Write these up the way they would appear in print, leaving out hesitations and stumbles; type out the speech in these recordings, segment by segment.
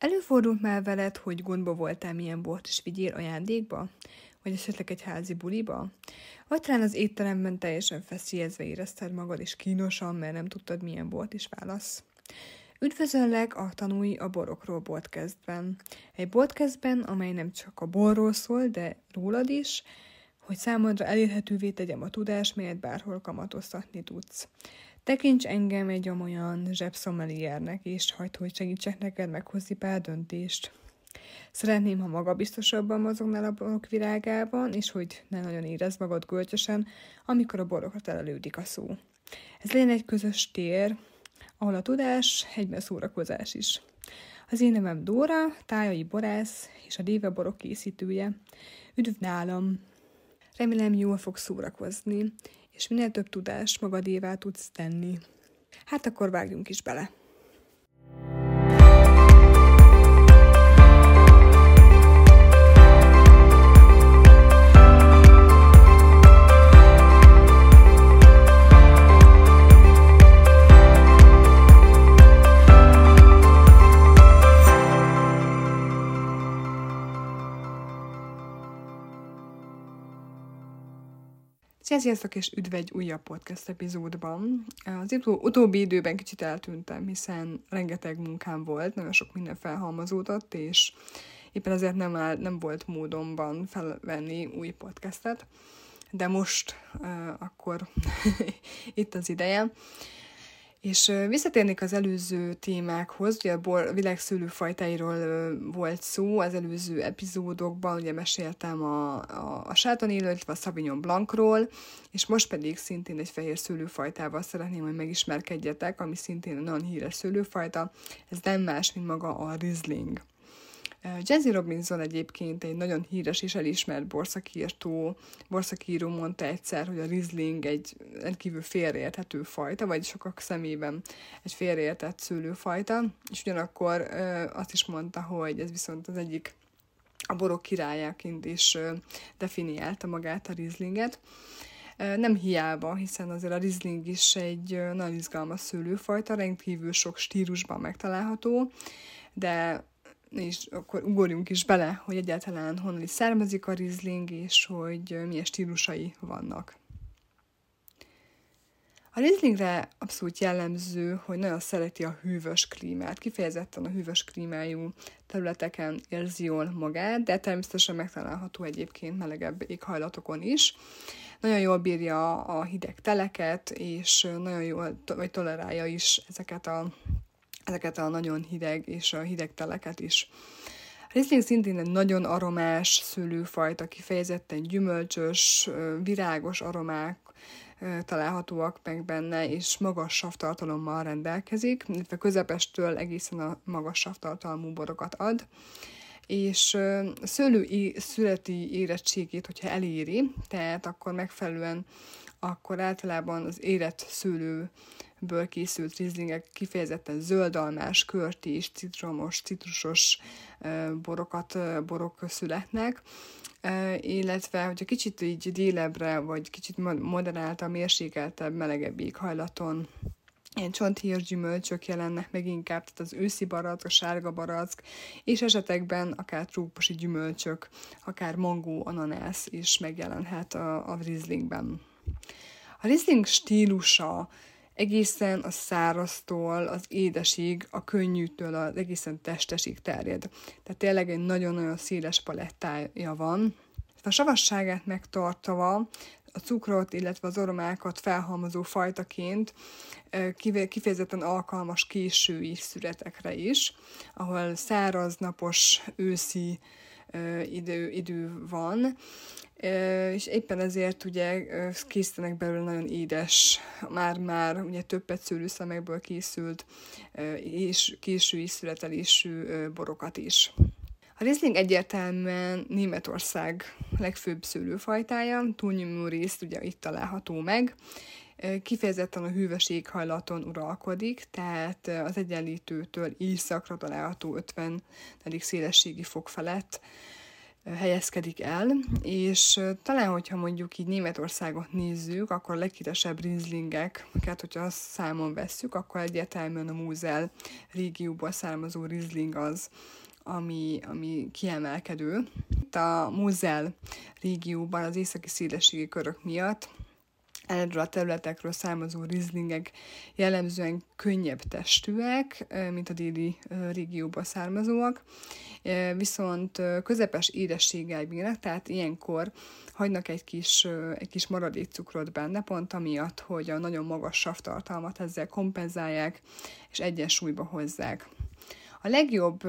Előfordult már veled, hogy gondba voltál, milyen bort is vigyél ajándékba? Vagy esetleg egy házi buliba? Vagy talán az étteremben teljesen feszélyezve érezted magad, és kínosan, mert nem tudtad, milyen bort is válasz? Üdvözöllek a Tanulj a borokról boltcastben. Egy boltcastben, amely nem csak a borról szól, de rólad is, hogy számodra elérhetővé tegyem a tudást, melyet bárhol kamatoztatni tudsz. Tekints engem egy amolyan zsebszomeliernek, és hagyd, hogy segítsek neked meghozni pár döntést. Szeretném, ha magabiztosabban mozognál a borok világában, és hogy ne nagyon érezd magad görcsösen, amikor a borokra telelődik a szó. Ez legyen egy közös tér, ahol a tudás egyben szórakozás is. Az én nevem Dóra, tájai borász és a déve borok készítője. Üdv nálam! Remélem, jól fogsz szórakozni, és minél több tudást magadévá tudsz tenni. Hát akkor vágjunk is bele! Sziasztok, és üdv egy újabb podcast epizódban. Az utóbbi időben kicsit eltűntem, hiszen rengeteg munkám volt, nagyon sok minden felhalmozódott, és éppen ezért nem volt módomban felvenni új podcastet, de most akkor itt az ideje. És visszatérnék az előző témákhoz, ugye a bor világszőlőfajtáiról volt szó az előző epizódokban, ugye meséltem a sátonélőről, illetve a Sauvignon Blancról, és most pedig szintén egy fehér szőlőfajtával szeretném, hogy megismerkedjetek, ami szintén nagyon híres szőlőfajta, ez nem más, mint maga a Riesling. Jazzy Robinson egyébként egy nagyon híres és elismert borszakíró mondta egyszer, hogy a Riesling egy rendkívül félreérthető fajta, vagy sokak szemében egy félreértett szőlőfajta, és ugyanakkor azt is mondta, hogy ez viszont az egyik a borok királyaként is definiálta magát a Rieslinget. Nem hiába, hiszen azért a Riesling is egy nagyon izgalmas szőlőfajta, rendkívül sok stílusban megtalálható, de és akkor ugorjunk is bele, hogy egyáltalán honnan is származik a Riesling, és hogy milyen stílusai vannak. A Rieslingre abszolút jellemző, hogy nagyon szereti a hűvös klímát. Kifejezetten a hűvös klímájú területeken érzi jól magát, de természetesen megtalálható egyébként melegebb éghajlatokon is. Nagyon jól bírja a hideg teleket, és nagyon jól tolerálja is ezeket a nagyon hideg és a hideg teleket is. A Riesling szintén egy nagyon aromás szőlőfajta, kifejezetten gyümölcsös, virágos aromák találhatóak meg benne, és magas savtartalommal rendelkezik, illetve közepestől egészen a magas savtartalmú borokat ad, és a szőlő születi érettségét, hogyha eléri, tehát akkor megfelelően, akkor általában az érett szőlőből készült Rieslingek kifejezetten zöldalmás, körtés, citromos, citrusos borok születnek, illetve hogyha kicsit így délebre, vagy kicsit moderáltabb, mérsékeltebb, melegebb éghajlaton ilyen csonthéjas gyümölcsök jelennek meg inkább, tehát az őszi barack, a sárga barack, és esetekben akár trópusi gyümölcsök, akár mangó, ananász is megjelenhet a Rieslingben. A Riesling stílusa egészen a száraztól, az édesig, a könnyűtől, az egészen testesig terjed. Tehát tényleg egy nagyon-nagyon széles palettája van. A savasságát megtartva, a cukrot, illetve az aromákat felhalmozó fajtaként kifejezetten alkalmas késői szüretekre is, ahol száraz, napos, őszi idő van, és éppen ezért ugye készítenek belőle nagyon édes, már ugye többet szőlőszemekből készült és késői születelésű borokat is. A Riesling egyértelműen Németország legfőbb szőlőfajtája, túlnyomó részt ugye itt található meg, kifejezetten a hűvös éghajlaton uralkodik, tehát az egyenlítőtől északra található 50. szélességi fok felett helyezkedik el, és talán, hogyha mondjuk így Németországot nézzük, akkor a leghíresebb Rieslingeket, hogyha azt számon vesszük, akkor egyértelműen a Mosel régióból származó Riesling az, ami kiemelkedő. Itt a Mosel régióban az északi szélességi körök miatt erről a területekről származó Rieslingek jellemzően könnyebb testűek, mint a déli régióba származóak, viszont közepes édességgel bírnak, tehát ilyenkor hagynak egy kis maradék cukrot benne, pont amiatt, hogy a nagyon magas savtartalmat ezzel kompenzálják, és egyensúlyba hozzák. A legjobb,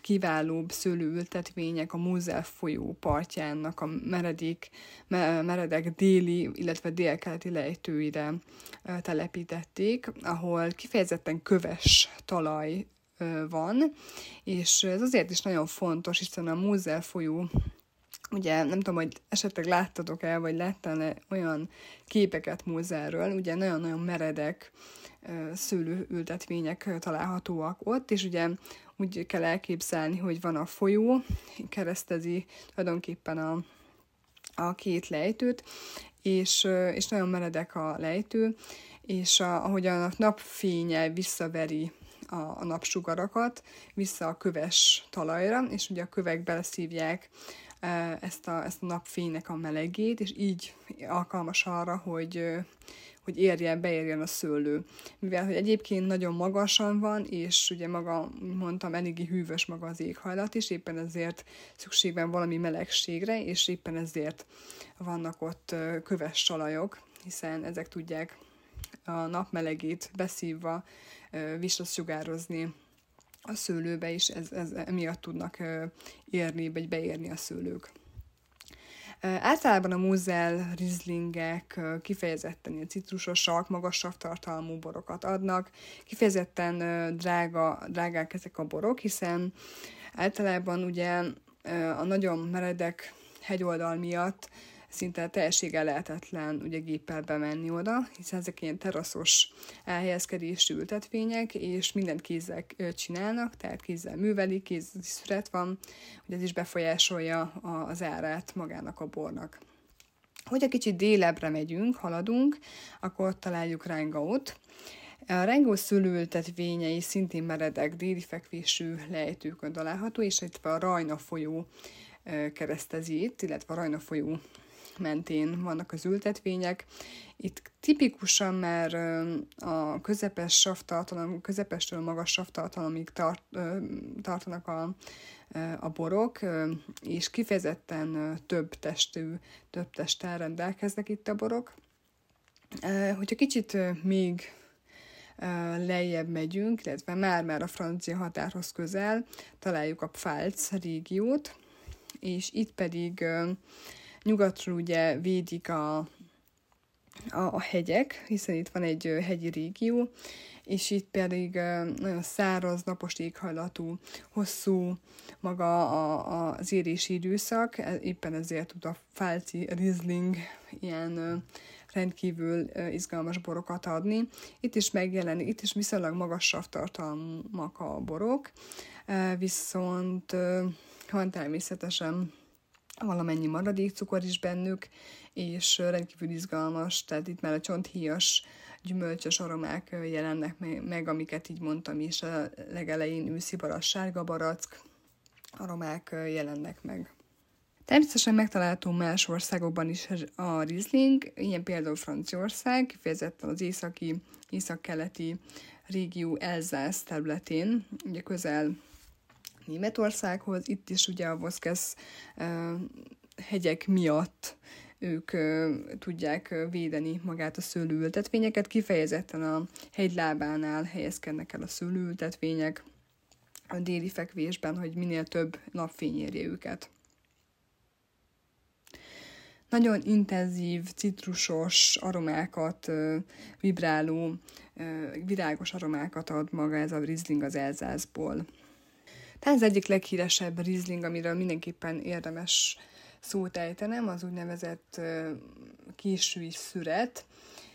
kiválóbb szőlőültetvények a Mosel folyó partjának a meredek déli, illetve délkeleti lejtőire telepítették, ahol kifejezetten köves talaj van, és ez azért is nagyon fontos, hiszen a Mosel folyó, ugye nem tudom, hogy esetleg láttatok el, vagy láttál olyan képeket Moselről, ugye nagyon-nagyon meredek szőlőültetvények találhatóak ott, és ugye úgy kell elképzelni, hogy van a folyó, keresztezi tulajdonképpen a két lejtőt, és nagyon meredek a lejtő, és ahogyan a napfénye visszaveri a napsugarakat, vissza a köves talajra, és ugye a kövek beleszívják ezt a napfénynek a melegét, és így alkalmas arra, hogy beérjen a szőlő. Mivel, hogy egyébként nagyon magasan van, és ugye maga, mondtam, eléggé hűvös maga az éghajlat is, éppen ezért szükség van valami melegségre, és éppen ezért vannak ott köves talajok, hiszen ezek tudják a nap melegét beszívva visszasugározni a szőlőbe, és ez emiatt tudnak érni, vagy beérni a szőlők. Általában a Mosel Rieslingek kifejezetten ilyen citrusosak, magasabb tartalmú borokat adnak, kifejezetten drágák ezek a borok, hiszen általában ugye a nagyon meredek hegyoldal miatt szinte teljességgel lehetetlen ugye géppel bemenni oda, hiszen ezek ilyen teraszos elhelyezkedésű ültetvények, és mindent kézzel csinálnak, tehát kézzel művelik, kézzel diszfret van, hogy ez is befolyásolja az árát magának a bornak. Hogyha kicsit délebre megyünk, haladunk, akkor találjuk Rheingaut. A Rheingau szőlőültetvényei szintén meredek, déli fekvésű lejtőkön található, és itt a Rajna folyó keresztezi itt, illetve a Rajna folyó mentén vannak az ültetvények. Itt tipikusan már a közepes savtartalom, közepestől magas savtartalomig tartanak a borok, és kifejezetten több testtel rendelkeznek itt a borok. Hogyha kicsit még lejjebb megyünk, illetve már a francia határhoz közel találjuk a Pfalz régiót, és itt pedig nyugatról ugye védik a hegyek, hiszen itt van egy hegyi régió, és itt pedig nagyon száraz, napos éghajlatú, hosszú maga az érési időszak, éppen ezért tud a Pfalzi Riesling ilyen rendkívül izgalmas borokat adni. Itt is megjelenik, itt is viszonylag magas savtartalmak a borok, viszont van természetesen valamennyi maradékcukor is bennük, és rendkívül izgalmas, tehát itt már a csonthíjas, gyümölcsös aromák jelennek meg, amiket így mondtam is, a legelején őszi barack, sárga barack aromák jelennek meg. Természetesen megtalálható más országokban is a Riesling, ilyen például Franciaország, kifejezetten az északkeleti régió Elzász területén, ugye közel Németországhoz, itt is ugye a Vogézek hegyek miatt ők tudják védeni magát a szőlőültetvényeket, kifejezetten a hegylábánál helyezkednek el a szőlőültetvények a déli fekvésben, hogy minél több napfény érje őket. Nagyon intenzív, citrusos aromákat, vibráló, virágos aromákat ad maga ez a Riesling az Elzászból. Tehát az egyik leghíresebb Riesling, amiről mindenképpen érdemes szót ejtenem, az úgynevezett késői szüret,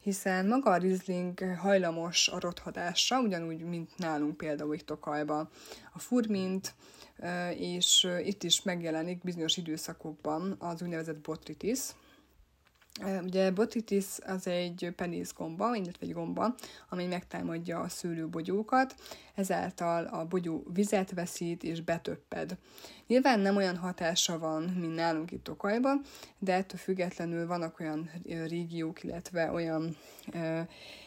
hiszen maga a Riesling hajlamos a rothadásra, ugyanúgy, mint nálunk például Tokajban a furmint, és itt is megjelenik bizonyos időszakokban az úgynevezett botritisz. Ugye botritisz az egy penészgomba, illetve egy gomba, amely megtámadja a szőlőbogyókat, ezáltal a bogyó vizet veszít és betöpped. Nyilván nem olyan hatása van, mint nálunk itt Tokajban, de ettől függetlenül vannak olyan régiók, illetve olyan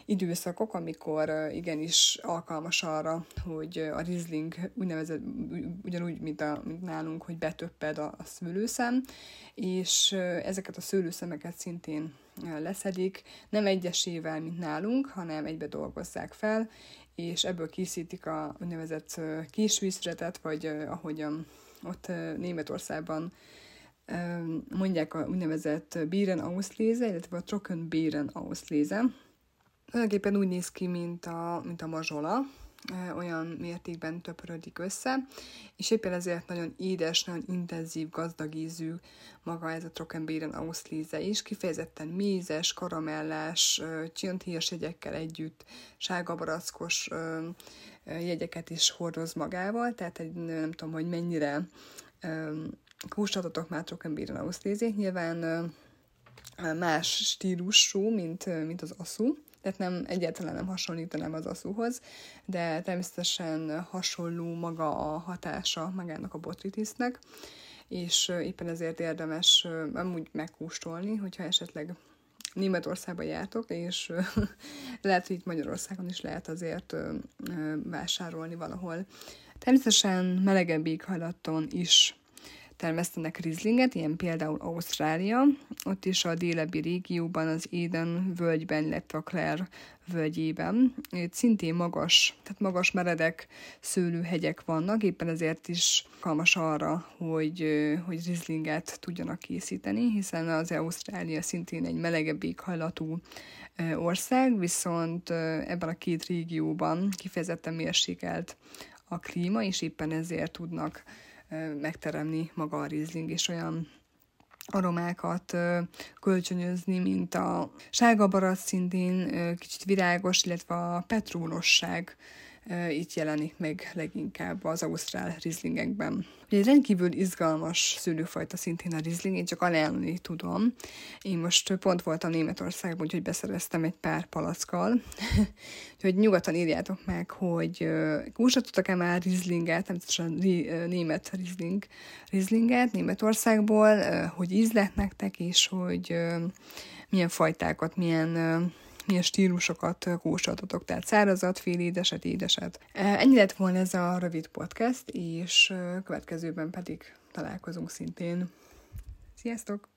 időszakok, amikor igenis alkalmas arra, hogy a Riesling úgynevezett, ugyanúgy, mint nálunk, hogy betöpped a szőlőszem, és ezeket a szőlőszemeket szintén leszedik, nem egyesével, mint nálunk, hanem egybe dolgozzák fel, és ebből készítik a úgynevezett késvízfretet, vagy ahogyan ott Németországban mondják a úgynevezett Beerenauslese, illetve a Trockenbeerenauslese. Tulajdonképpen úgy néz ki, mint a mazsola, olyan mértékben töpörödik össze, és éppen ezért nagyon édes, nagyon intenzív, gazdag ízű maga ez a Trockenbeerenauslese is, kifejezetten mézes, karamellás, csirnthéjas jegyekkel együtt, sárgabarackos jegyeket is hordoz magával, tehát nem tudom, hogy mennyire kóstoltatok már Trockenbeerenauslesét, nyilván más stílusú, mint az aszú, tehát egyáltalán nem hasonlítanám az aszúhoz, de természetesen hasonló maga a hatása magának a botritisznek, és éppen ezért érdemes amúgy megkóstolni, hogyha esetleg Németországba jártok, és lehet, hogy itt Magyarországon is lehet azért vásárolni valahol. Természetesen melegebb éghajlaton is termesztenek Rieslinget, ilyen például Ausztrália, ott is a délebbi régióban, az Eden völgyben, illetve a Clare völgyében. Itt szintén magas meredek szőlőhegyek vannak, éppen ezért is alkalmas arra, hogy Rieslinget tudjanak készíteni, hiszen az Ausztrália szintén egy melegebb éghajlatú ország, viszont ebben a két régióban kifejezetten mérsékelt a klíma, és éppen ezért tudnak megteremni maga a Riesling, és olyan aromákat kölcsönözni, mint a sárgabarack szintén, kicsit virágos, illetve a petrólosság itt jelenik meg leginkább az ausztrál Rieslingekben. Ugye egy rendkívül izgalmas szőlőfajta szintén a Riesling, én csak ajánlani tudom. Én most pont voltam Németországban, úgyhogy beszereztem egy pár palackkal. Úgyhogy nyugodtan írjátok meg, hogy kóstoltatok-e már Rieslinget, természetesen német Rieslinget Németországból, hogy íz lett nektek, és hogy milyen fajtákat, milyen stílusokat kóstoltatok, tehát szárazat, félédeset, édeset. Ennyi lett volna ez a rövid podcast, és következőben pedig találkozunk szintén. Sziasztok!